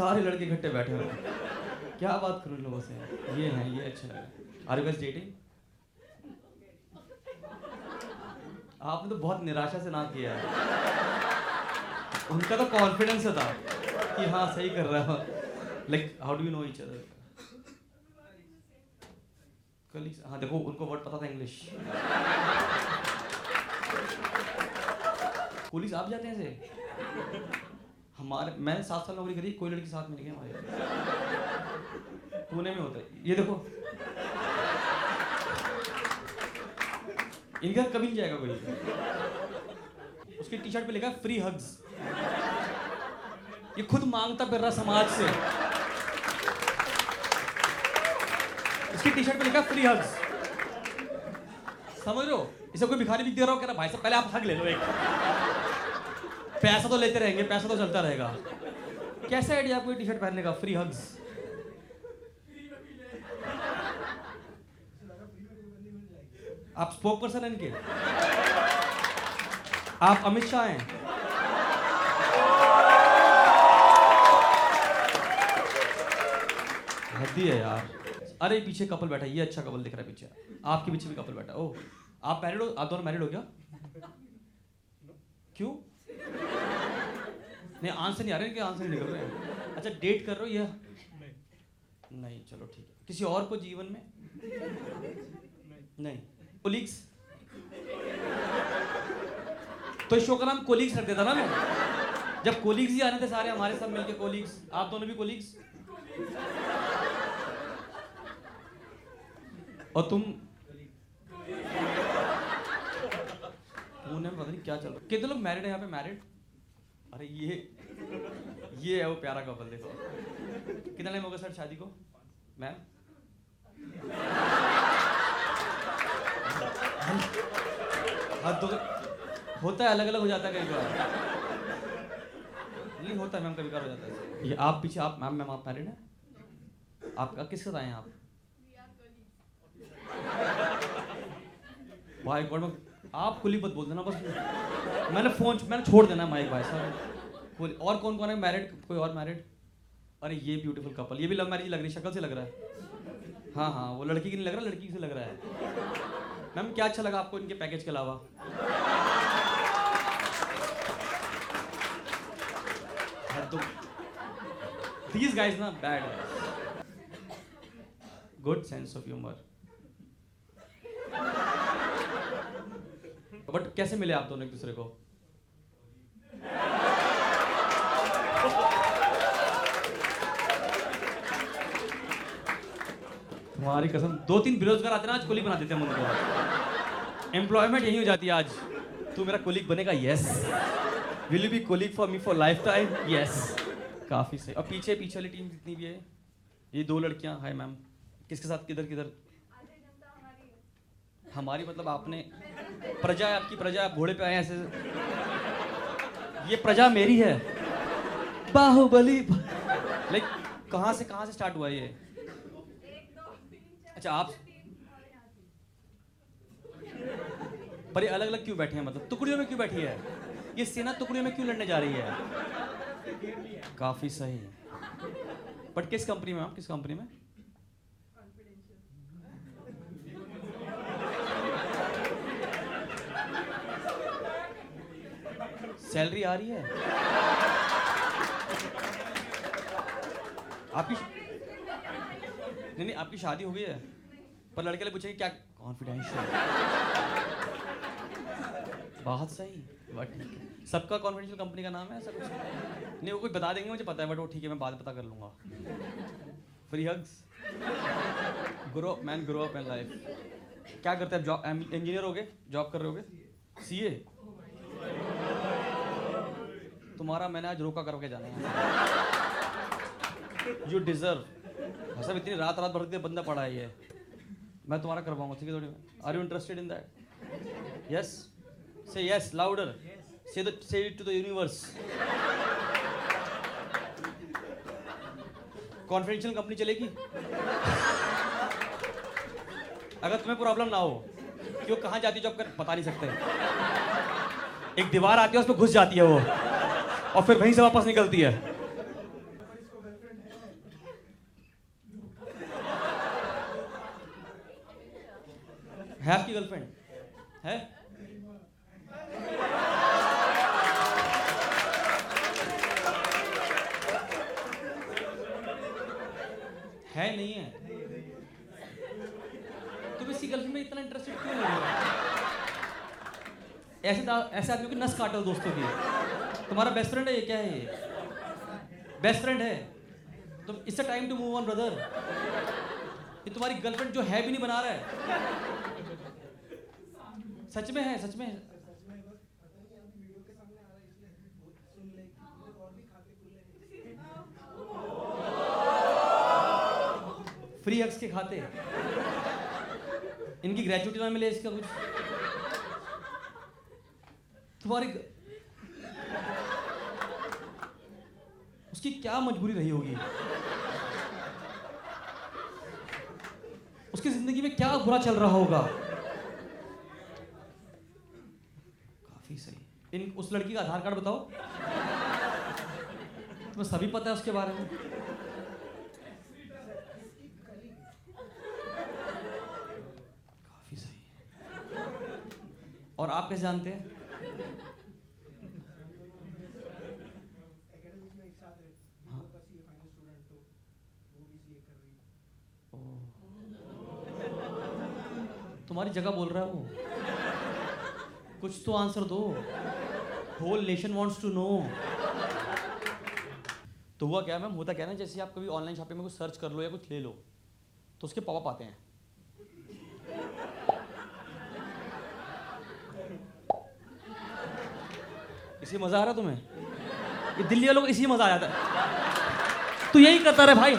सारे लड़के इकट्ठे बैठे हुए हैं, क्या बात करूँ इन लोगों से, ये हैं ये अच्छा लगा। Are you guys dating? आपने तो बहुत निराशा से ना किया है। उनका तो कॉन्फिडेंस था कि हाँ सही कर रहा है। Like how do you know each other? Colleagues. हाँ देखो उनको वर्ड पता था इंग्लिश। कलीग्स आप जाते हैं ऐसे? हमारे मैंने 7 साल नौकरी करी, कोई लड़की साथ में नहीं गई हमारे। पुणे में होता है ये, देखो इनका कभी नहीं जाएगा कोई। उसके टी शर्ट पे लिखा फ्री हग्स। ये खुद मांगता फिर रहा समाज से। इसकी टी शर्ट पे लिखा फ्री हग्स, समझ लो। इसे कोई भिखारी भी दे रहा हो, कह रहा भाई साहब पहले आप हग ले लो एक, पैसा तो लेते रहेंगे, पैसा तो चलता रहेगा। कैसा आइडिया आपको टी शर्ट पहनने का, फ्री हग्स? आप स्पोक पर्सन हैं इनके, आप अमित शाह हैं। हद्दी है यार। अरे पीछे कपल बैठा, ये अच्छा कपल दिख रहा है पीछे, आपके पीछे भी कपल बैठा। ओह आप मैरिड हो, आप दोनों मैरिड हो क्या? क्यों नहीं आंसर नहीं आ रहे हैं, आंसर नहीं निकल रहे हैं। अच्छा डेट कर रहे हो या नहीं? चलो ठीक है। किसी और को जीवन में नहीं? कोलिग्स तो शो का नाम कोलिग्स रख देता ना मैं, जब कोलिग्स ही आने थे सारे हमारे सब मिलके कोलिग्स। आप दोनों भी कोलिग्स और तुम पुणे में, पता नहीं क्या चल रहा है। कितने लोग मैरिड हैं यहाँ पे? मैरिड? अरे ये है वो प्यारा कपल, देखो। कितना टाइम हो गया सर शादी को? मैम तो होता है, अलग अलग हो जाता है, कई बार नहीं होता है मैम, कभी कभार हो जाता है। ये आप पीछे, आप मैम, मैम आप मैरिड हैं? आपका किसके साथ हैं आप? भाई गॉड आप खुली मत बोल देना, बस मैंने छोड़ देना माइक भाई साहब। और कौन कौन है मैरिड? कोई और मैरिड? अरे ये ब्यूटीफुल कपल, ये भी लव मैरिज लग रही, शक्ल से लग रहा है। हाँ हाँ वो लड़की की नहीं लग रहा, लड़की से लग रहा है। मैम क्या अच्छा लगा आपको इनके पैकेज के अलावा? These guys ना bad guys. Good sense of humor. But कैसे मिले आप दोनों एक दूसरे को? तुम्हारी कसम 2-3 बेरोजगार आते ना आज, कोलिग बना देते हैं उनको। एम्प्लॉयमेंट यही हो जाती है, आज तू मेरा कोलिग बनेगा। Yes, will you be colleague for me for life time? Yes. काफ़ी सही। और पीछे पीछे वाली टीम जितनी भी है, ये 2 लड़कियां। हाय मैम, किसके साथ किधर किधर? हमारी मतलब आपने प्रजा है, आपकी प्रजा, आप घोड़े पे आए ऐसे। ये प्रजा मेरी है, बाहुबली। लाइक कहाँ से स्टार्ट हुआ ये? अच्छा आप पर अलग अलग क्यों बैठे हैं, मतलब टुकड़ियों में क्यों बैठी है ये सेना, टुकड़ियों में क्यों लड़ने जा रही है? काफी सही। बट किस कंपनी में आप, किस कंपनी में? सैलरी आ रही है आपकी? नहीं आपकी शादी हो गई है, पर लड़के ले पूछेंगे क्या कॉन्फिडेंशियल? बहुत सही, बट ठीक है। सबका कॉन्फिडेंशियल कंपनी का नाम है ऐसा कुछ नहीं? वो कोई बता देंगे, मुझे पता है, बट वो ठीक है मैं बाद में पता कर लूँगा। Free hugs. Grow up man, grow up in life. क्या करते हैं आप? जॉब, इंजीनियर हो गए, जॉब कर रहे हो गए, CA। तुम्हारा मैंने आज रोका करके जाना है। You deserve. सब इतनी रात भर के बंदा पड़ा है ये, मैं तुम्हारा करवाऊंगा ठीक है थोड़ी में। Are you interested in that? Yes. Say yes louder, say it to the universe. Confidential company चलेगी अगर तुम्हें प्रॉब्लम ना हो। क्यों कहाँ जाती जॉब कर बता नहीं सकते। एक दीवार आती है उसमें घुस जाती है वो, और फिर वहीं से वापस निकलती है। है आपकी गर्लफ्रेंड है? है नहीं है? तुम इसी गर्लफ्रेंड में इतना इंटरेस्टेड क्यों नहीं हो? ऐसे आदमी की नस काटो दोस्तों की। तुम्हारा बेस्ट फ्रेंड है ये, क्या है ये? बेस्ट फ्रेंड है तो it's a time to move on brother. ये तुम्हारी गर्लफ्रेंड जो है भी नहीं बना रहा है। सच में है, सच में है। फ्री हग्स के खाते इनकी ग्रेजुएटी ना मिले इसका कुछ। तुम्हारी उसकी क्या मजबूरी रही होगी, उसकी जिंदगी में क्या बुरा चल रहा होगा। काफी सही। उस लड़की का आधार कार्ड बताओ, तुम्हें सभी पता है उसके बारे में। काफी सही। और आप कैसे जानते हैं? तुम्हारी जगह बोल रहा है वो, कुछ तो आंसर दो। Whole nation wants to know. तो हुआ क्या मैम, होता क्या ना, जैसे आप कभी ऑनलाइन शॉपिंग में कुछ सर्च कर लो या कुछ ले लो तो उसके पॉपअप आते हैं। इसी मजा आ रहा तुम्हें? ये दिल्ली वालों को इसी मजा आ जाता है। तू यही करता रहे भाई।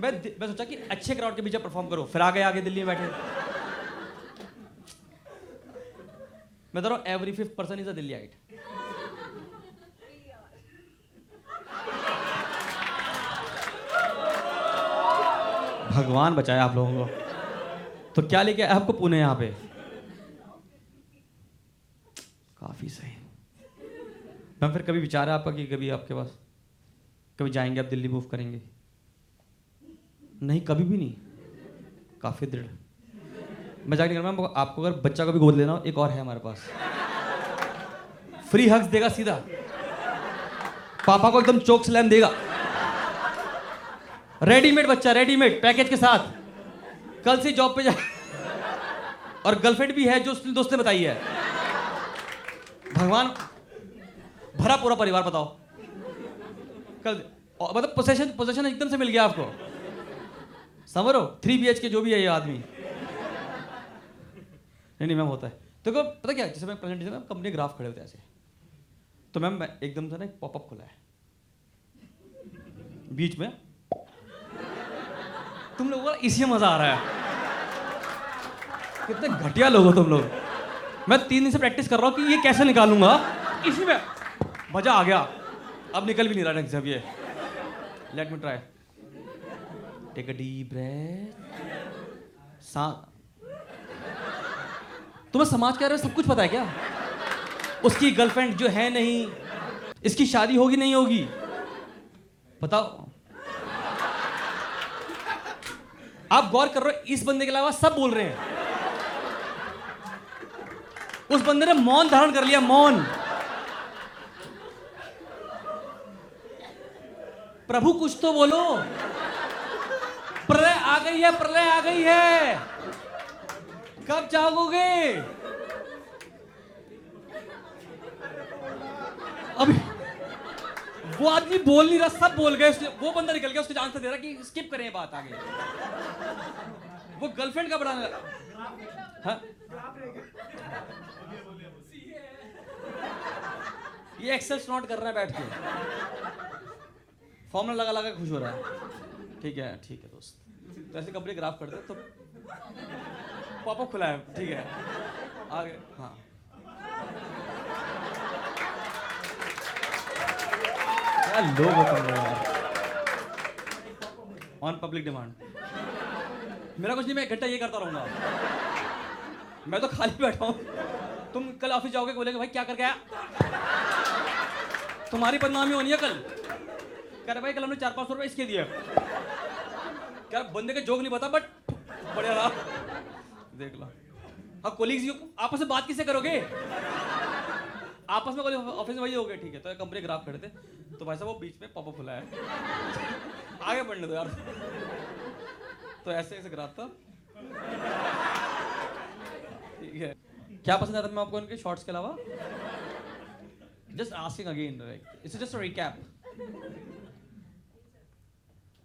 मैं सोचा कि अच्छे क्राउड के बीच परफॉर्म करो, फिर आ गए आगे दिल्ली में बैठे। मैं तो every 5th person is a Delhiite. भगवान बचाए आप लोगों को। तो क्या लेके आए आपको पुणे यहाँ पे? काफी सही। मैं फिर कभी विचार है आपका कि कभी आपके पास कभी जाएंगे आप दिल्ली, मूव करेंगे? नहीं, कभी भी नहीं। काफ़ी दृढ़। मजाक नहीं कर रहा हूँ। आपको अगर बच्चा को भी गोद लेना हो, एक और है हमारे पास, फ्री हग्स देगा सीधा। पापा को एकदम चोक स्लैम देगा, रेडीमेड बच्चा, रेडीमेड पैकेज के साथ। कल से जॉब पे जा। और गर्लफ्रेंड भी है जो उसने दोस्त ने बताई है। भगवान भरा पूरा परिवार। बताओ कल मतलब पोसेशन एकदम से मिल गया आपको। समरो 3 BHK जो भी है ये आदमी। नहीं मैम, होता है। तो पता क्या, जैसे मैं प्रेजेंटेशन में कंपनी ग्राफ खड़े होते हैं ऐसे, तो मैम एकदम से ना एक पॉपअप खुला है बीच में। तुम लोगों को इसी मजा आ रहा है। कितने घटिया लोग हो तुम लोग। मैं 3 दिन से प्रैक्टिस कर रहा हूँ कि ये कैसे निकालूंगा। इसी में मजा आ गया। अब निकल भी नहीं रहा है ये। Let me try. Take a deep breath। तुम्हें समाज क्या रहा है सब कुछ पता है क्या? उसकी गर्लफ्रेंड जो है नहीं, इसकी शादी होगी नहीं होगी, बताओ। आप गौर कर रहे हो, इस बंदे के अलावा सब बोल रहे हैं। उस बंदे ने मौन धारण कर लिया, मौन। प्रभु कुछ तो बोलो। प्रलय आ गई है, प्रलय आ गई है, कब जागोगे? अभी वो आदमी बोल नहीं रहा, सब बोल गए। वो बंदा निकल गया, उसके आंसर दे रहा कि स्किप करें बात आगे। वो गर्लफ्रेंड का बनाने लगा। ये एक्सेल नोट कर रहा है बैठ के, फॉर्मूला लगा लगा खुश हो रहा है। ठीक है दोस्त। तो ऐसे कंपनी ग्राफ करते तो पापा खुला है, ठीक है आगे। हाँ, क्या लोग होते हैं। On public demand. मेरा कुछ नहीं, मैं 1 घंटा ये करता रहूंगा। मैं तो खाली बैठा हूँ। तुम कल ऑफिस जाओगे, बोलेगे भाई क्या करके आया, तुम्हारी बदनामी होनी है कल। कह रहे भाई कल हमने 400-500 रुपये इसके दिए। क्या बंदे के जोक नहीं पता बट बढ़िया रहा देख ला। हाँ कोलिग्स आपस में बात किससे करोगे? आपस में ऑफिस में वही हो गए ठीक है। तो कंपनी ग्राफ खड़े थे तो भाई साहब वो बीच में पॉपअप खुला है आगे बढ़ने दो यार। तो ऐसे ऐसे ग्राफ था ठीक है। क्या पसंद आता मैं आपको इनके शॉर्ट्स के अलावा? Just asking again right, it's just a recap.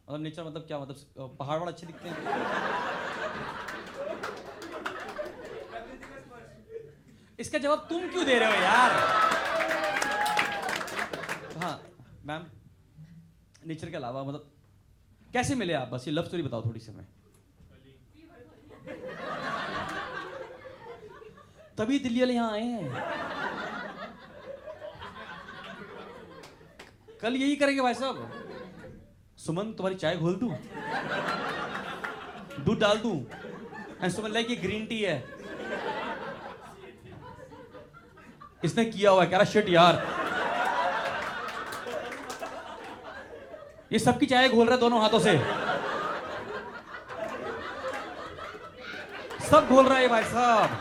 मतलब नेचर मतलब क्या मतलब पहाड़ वाड़ अच्छे दिखते हैं। इसका जवाब तुम क्यों दे रहे हो यार? हाँ मैम नेचर के अलावा मतलब कैसे मिले आप? बस ये लव स्टोरी बताओ थोड़ी सी हमें। तभी दिल्ली वाले यहाँ आए हैं। कल यही करेंगे भाई साहब। सुमन तुम्हारी चाय घोल दूं, दूध डाल दूं, एंड सुमन लाइक ये ग्रीन टी है। इसने किया हुआ है क्या शिट यार। ये सबकी चाय घोल रहा है दोनों हाथों से, सब घोल रहा है भाई साहब।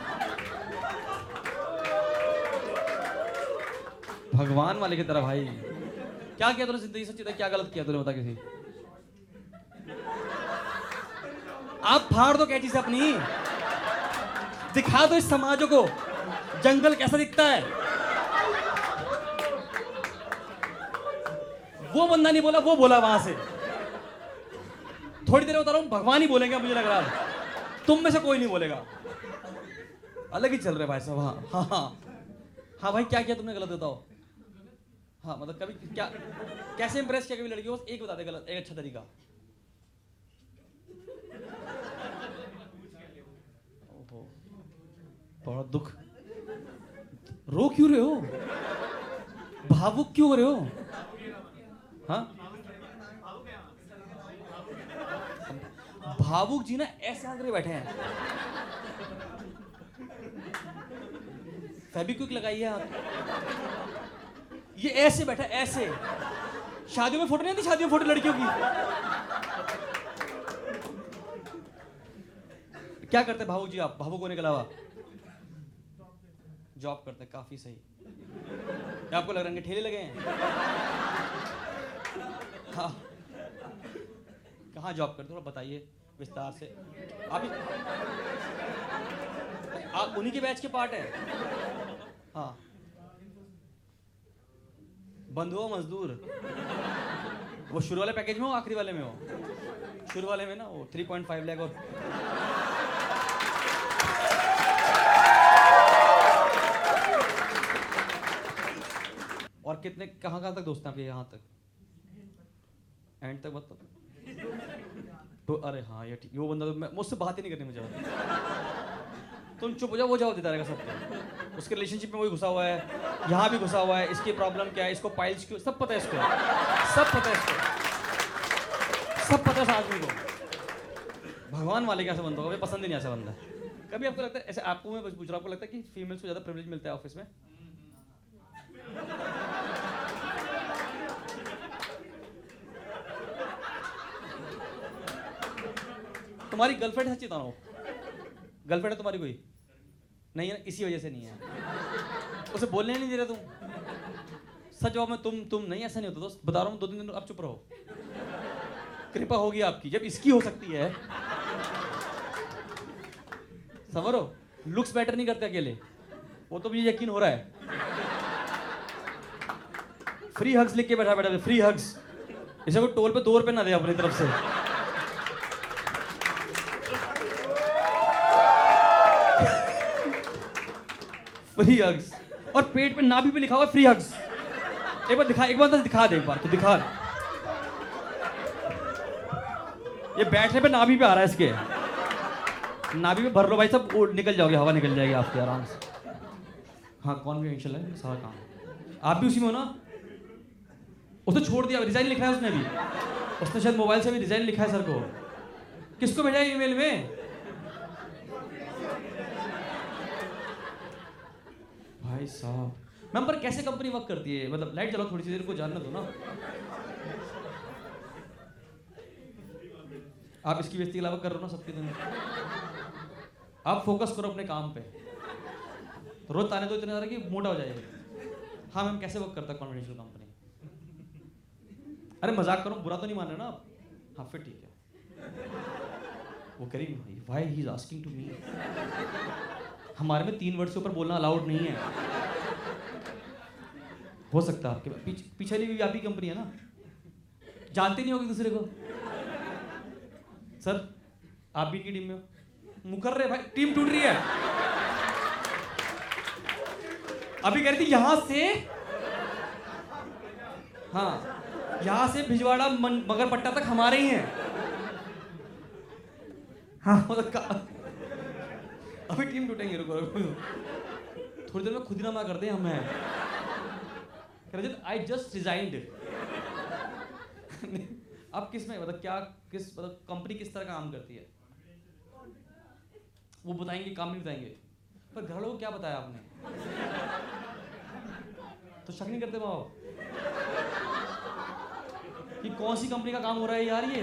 भगवान वाले की तरह भाई क्या किया तूने जिंदगी? सच्ची था क्या गलत किया तूने बता? किसी आप फाड़ दो कैची से अपनी, दिखा दो इस समाजों को जंगल कैसा दिखता है। वो बंदा नहीं बोला, वो बोला वहां से। थोड़ी देर बता रहा हूं भगवान ही बोलेंगे मुझे लग रहा है, तुम में से कोई नहीं बोलेगा। अलग ही चल रहे भाई साहब। हाँ हाँ हाँ हाँ भाई क्या किया तुमने गलत बताओ? हाँ मतलब कभी क्या कैसे इंप्रेस किया कभी लड़की को? एक बता दे गलत, एक अच्छा तरीका। ओहो बहुत दुख। रो क्यों रहे हो? भावुक क्यों हो रहे हो? हाँ भावुक जी ना ऐसे आकर बैठे हैं, फेविक्विक लगाई है आप। ये ऐसे बैठा ऐसे। शादियों में फोटो नहीं आती, शादियों में फोटो लड़कियों की। क्या करते भावुक जी आप? भावुक होने के अलावा जॉब करते। काफी सही। आपको लग रहा है ठेले लगे हैं? हाँ कहाँ जॉब करते थोड़ा बताइए विस्तार से। आप उन्हीं के बैच के पार्ट हैं? हाँ बंधुआ मजदूर। वो शुरू वाले पैकेज में हो आखिरी वाले में हो? शुरू वाले में ना वो 3.5 लाख। और कितने कहाँ तक दोस्त हैं आपके? यहाँ तक एंड तक मतलब तो अरे हाँ ये वो बंदा तो मुझसे बात ही नहीं करनी मुझे। तुम चुप हो जाओ, वो जवाब देता रहेगा सबको। उसके रिलेशनशिप में वही घुसा हुआ है, यहाँ भी घुसा हुआ है, इसकी प्रॉब्लम क्या है, इसको पाइल्स क्यों, सब पता है इसको, सब पता है इसको, सब पता है आदमी को। भगवान वाले कैसे बनता होगा, पसंद ही नहीं ऐसा बंदा। कभी आपको लगता है ऐसे, आपको मैं पूछ रहा हूँ, आपको लगता है कि फीमेल्स को ज़्यादा प्रिविलेज मिलता है ऑफिस में? तुम्हारी गर्लफ्रेंड है? चेता रहा हूँ गर्लफ्रेंड है तुम्हारी कोई? नहीं है ना, इसी वजह से नहीं है। उसे बोलने नहीं दे रहे तुम। सच जवाब में तुम नहीं, ऐसा नहीं होता दोस्त, बता रहा हूँ। 2-3 दिन आप चुप रहो, कृपा होगी आपकी जब इसकी हो सकती है। समझो लुक्स मैटर नहीं करते अकेले, वो तो मुझे यकीन हो रहा है। फ्री हग्स लिख के बैठा बैठा फ्री हग्स, इसे कोई टोल पे 2 रुपये ना दे अपनी तरफ से। फ्री हग्स और पेट पे नाभि पे लिखा हुआ फ्री हग्स। एक बार दिखा दे तो दिखा। ये बैठने पे नाभि पे आ रहा है, इसके नाभि पे भर लो भाई सब, निकल जाओगे, हवा निकल जाएगी आपके आराम से। हाँ कॉन्फिडेंशियल है सारा काम। आप भी उसी में हो ना? उसने छोड़ दिया, रिजाइन लिखा है उसने भी। उसने शायद मोबाइल से भी रिजाइन लिखा है सर को। किसको भेजा है ईमेल में? भाई साहब मैम पर कैसे कंपनी वर्क करती है? मतलब लाइट जलाओ थोड़ी सी देर को, जानना दो ना। आप इसकी बेइज्जती के अलावा कर रहे हो ना सबके दिन। आप फोकस करो अपने काम पे, तो रोज ताने दो इतने ज़्यादा कि मोटा हो जाएगा। हाँ मैम कैसे वर्क करता कॉन्फिडेंशियल कंपनी? अरे मजाक करो, बुरा तो नहीं मान रहे ना आप? हाँ फिर ठीक है। वो करीम भाई why he is asking to me, हमारे में 3 वर्ड से ऊपर बोलना अलाउड नहीं है। हो सकता है आपके पिछली भी आप ही कंपनी है ना, जानते नहीं हो एक दूसरे को। सर आप भी की टीम में हो, मुकर रहे भाई, टीम टूट रही है। अभी कह रही थी यहां से, हाँ यहां से भिजवाड़ा मगरपट्टा तक हमारे ही हैं। हाँ अभी टीम टूटेंगे, रुको थोड़ी देर में खुद ही ना करते हैं हमें। I just resigned। अब किस में मतलब क्या, किस मतलब कंपनी किस तरह काम करती है वो बताएंगे, काम नहीं बताएंगे। पर घर लोग क्या बताया आपने? तो शक नहीं करते बाबा कि कौन सी कंपनी का काम हो रहा है यार, ये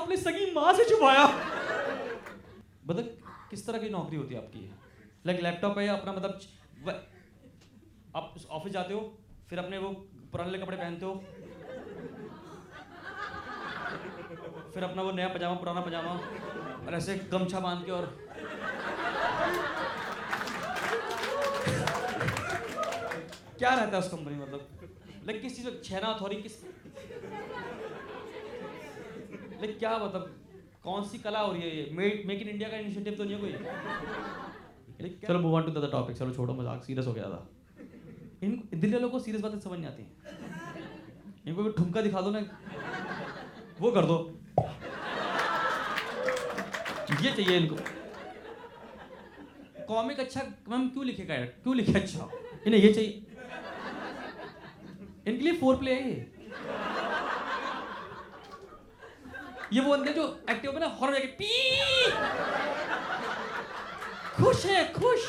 अपने सगी माँ से छुपाया। मतलब किस तरह की नौकरी होती है आपकी? लाइक लैपटॉप है अपना, मतलब आप ऑफिस जाते हो फिर अपने वो पुराने कपड़े पहनते हो, फिर अपना वो नया पजामा पुराना पजामा, और ऐसे गमछा बांध के, और क्या रहता है उस कंपनी मतलब? लाइक किस चीज को छेना हथौड़ी किस, लाइक क्या मतलब कौन सी कला हो रही है ये? मेक इन इंडिया का इनिशिएटिव तो नहीं है कोई? चलो move on to the topic. चलो छोड़ो मजाक, सीरियस हो गया था। इन दिल्ली वालों को सीरियस बातें समझ नहीं आती हैं। इनको कोई ठुमका दिखा दो ना, वो कर दो, ये चाहिए इनको। कॉमिक अच्छा मैम क्यों लिखेगा, क्यों लिखे अच्छा? इन्हें ये चाहिए, इनके लिए फोर प्ले है ये। वो अंदर जो एक्टिव है ना, हॉर्न जाके पी, खुश है, खुश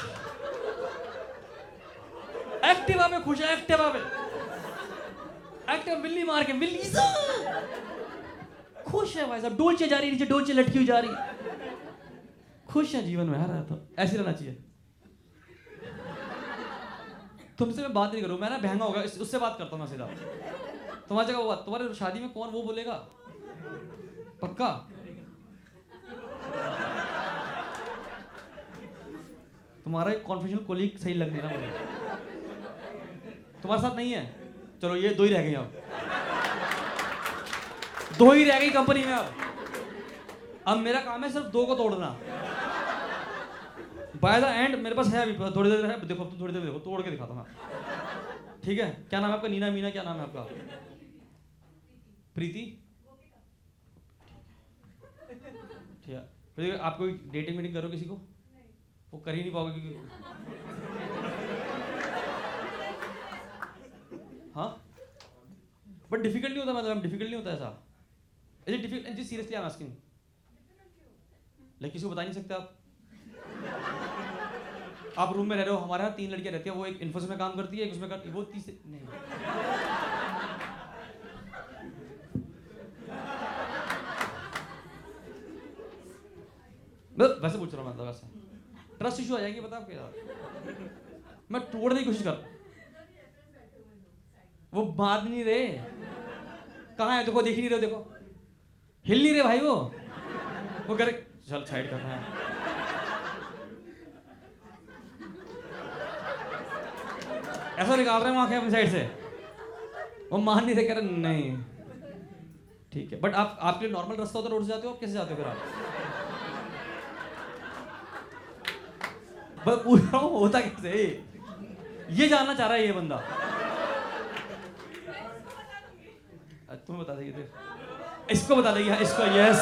एक्टिवा में, खुश है एक्टिवा में, एक्टिवा बिल्ली मार के बिल्ली खुश है भाई साहब। डोलचे जा रही, नीचे डोलचे लटकी हुई जा रही, खुश है जीवन में। यार तो ऐसे रहना चाहिए। तुमसे मैं बात नहीं करूँ, मैं ना बहंगा होगा उससे बात करता हूँ मैं सीधा। तुम्हारी जगह बात, तुम्हारे शादी में कौन वो बोलेगा? पक्का तुम्हारा एक कॉन्फेशनल कोलीग सही लग देना मुझे। तुम्हारे साथ नहीं है, चलो ये 2 ही रह गई, अब 2 ही रह गई कंपनी में। अब मेरा काम है सिर्फ 2 को तोड़ना। बाय द एंड मेरे पास है अभी थोड़ी देर है, देखो थोड़ी देर देखो तोड़ के दिखाता हूँ मैं, ठीक है? क्या नाम है आपका? नीना मीना क्या नाम है आपका? प्रीति, ठीक है। फिर आप कोई डेटिंग वेटिंग करो किसी को? वो कर ही नहीं पाओगे क्योंकि हाँ बट डिफिकल्ट नहीं होता, मतलब डिफिकल्ट नहीं होता ऐसा। इज डिफिकल्ट जी? सीरियसली आई एम आस्किंग, लेकिन किसी को बता नहीं सकते आप। आप रूम में रह रहे हो, हमारे यहाँ 3 लड़कियाँ रहती है, वो एक इन्फोसिस में काम करती है, एक उसमें करती है, वो तीसरे नहीं वैसे पूछ रहा हूँ, मतलब वैसे ट्रस्ट इशू आ जाएगी बता आपके साथ। मैं तोड़ने की कोशिश कर, वो बात नहीं रहे, कहाँ है देखो, देख ही नहीं रहे, देखो हिल नहीं रहे भाई। वो करे चल साइड करना है। ऐसा निकाल रहे हैं आंखें अपनी साइड से, वो मान नहीं रहे, कह रहे नहीं ठीक है। बट आपके लिए नॉर्मल रास्ता होता है, रोड से जाते हो आप, कैसे जाते हो फिर आप? बस पूछ रहा हूँ होता कैसे, ये जानना चाह रहा है ये बंदा। तुम्हें बता देगी, देख इसको बता देगी, हाँ इसको, यस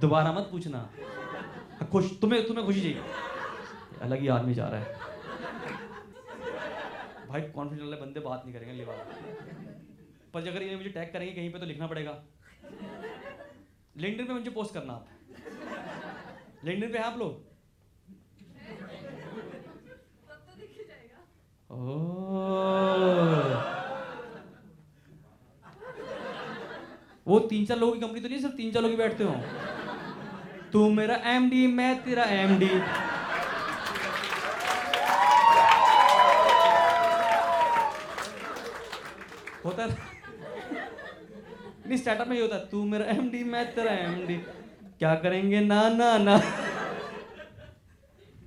दोबारा मत पूछना। खुश तुम्हें खुशी चाहिए, अलग ही आदमी जा रहा है भाई। कॉन्फिडेंट वाले बंदे बात नहीं करेंगे लेवा पर, अगर ये मुझे टैग करेंगे कहीं पे तो लिखना पड़ेगा। लिंक्डइन पे मुझे पोस्ट करना, आप लिंक्डइन पे हैं आप लोग? वो 3-4 लोगों की कंपनी तो नहीं, सिर्फ 3-4 लोग बैठते हो। तू मेरा एमडी, मैं तेरा एमडी। होता नहीं स्टार्टअप में ये होता, तू मेरा एमडी, मैं तेरा एमडी, क्या करेंगे ना ना ना।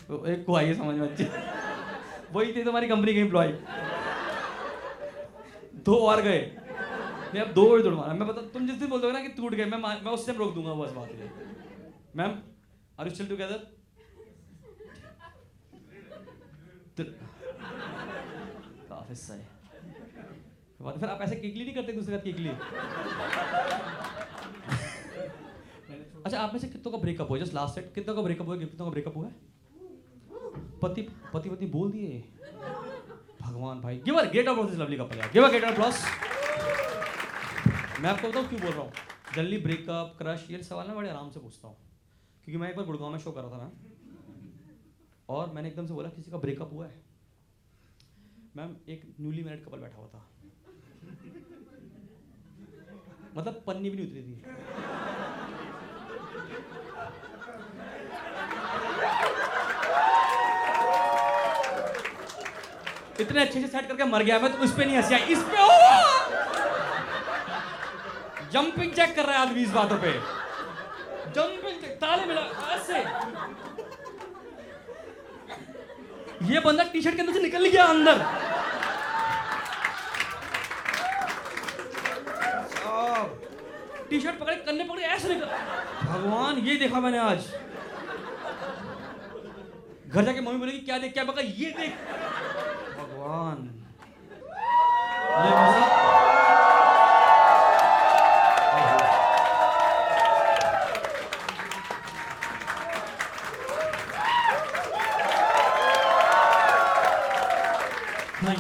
तो एक को आइए समझ में, अच्छी वही थे तुम्हारी कंपनी के एम्प्लॉय। दो और गए, मैं अब 2 और जुड़वाना। मैं बता, तुम जिस दिन बोल दोगे ना कि टूट गए, मैं उस टाइम रोक दूंगा बस बात है। Ma'am are you still together? काफी सही। फिर आप ऐसे केकली नहीं करते दूसरे के केकली। अच्छा, आप में से कितनों का ब्रेकअप हुआ? जस्ट लास्ट सेट कितनों का ब्रेकअप हुआ? कितनों का ब्रेकअप हुआ? पति पत्नी बोल दिए। भगवान भाई, give a great applause this lovely couple यार, गिव अ ग्रेट अप्लॉज। मैं आपको बताऊं क्यों बोल रहा हूँ, जल्दी ब्रेकअप, क्रश, ये सवाल मैं बड़े आराम से पूछता हूँ। क्योंकि मैं एक बार गुड़गांव में शो कर रहा था ना, और मैंने एकदम से बोला किसी का ब्रेकअप हुआ है। मैम एक न्यूली मैरिड कपल बैठा हुआ था, मतलब पन्नी भी नहीं उतरी थी। इतने अच्छे से सेट करके मर गया मैं, तो उस पे नहीं हंसी आई, इस पे हो। जंपिंग जैक कर रहा है आदमी इस बातों पे, जंपिंग जैक, ताले मिला ऐसे। ये बंदा टी शर्ट के अंदर से निकल गया अंदर। टी शर्ट पकड़े, कन्ने पकड़े, ऐसे निकल। भगवान, ये देखा मैंने आज। घर जाके मम्मी बोलेगी क्या देख, क्या पकड़ा, ये देख। भगवान, thank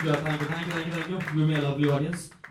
you, thank you, thank you, thank you, you may lovely audience.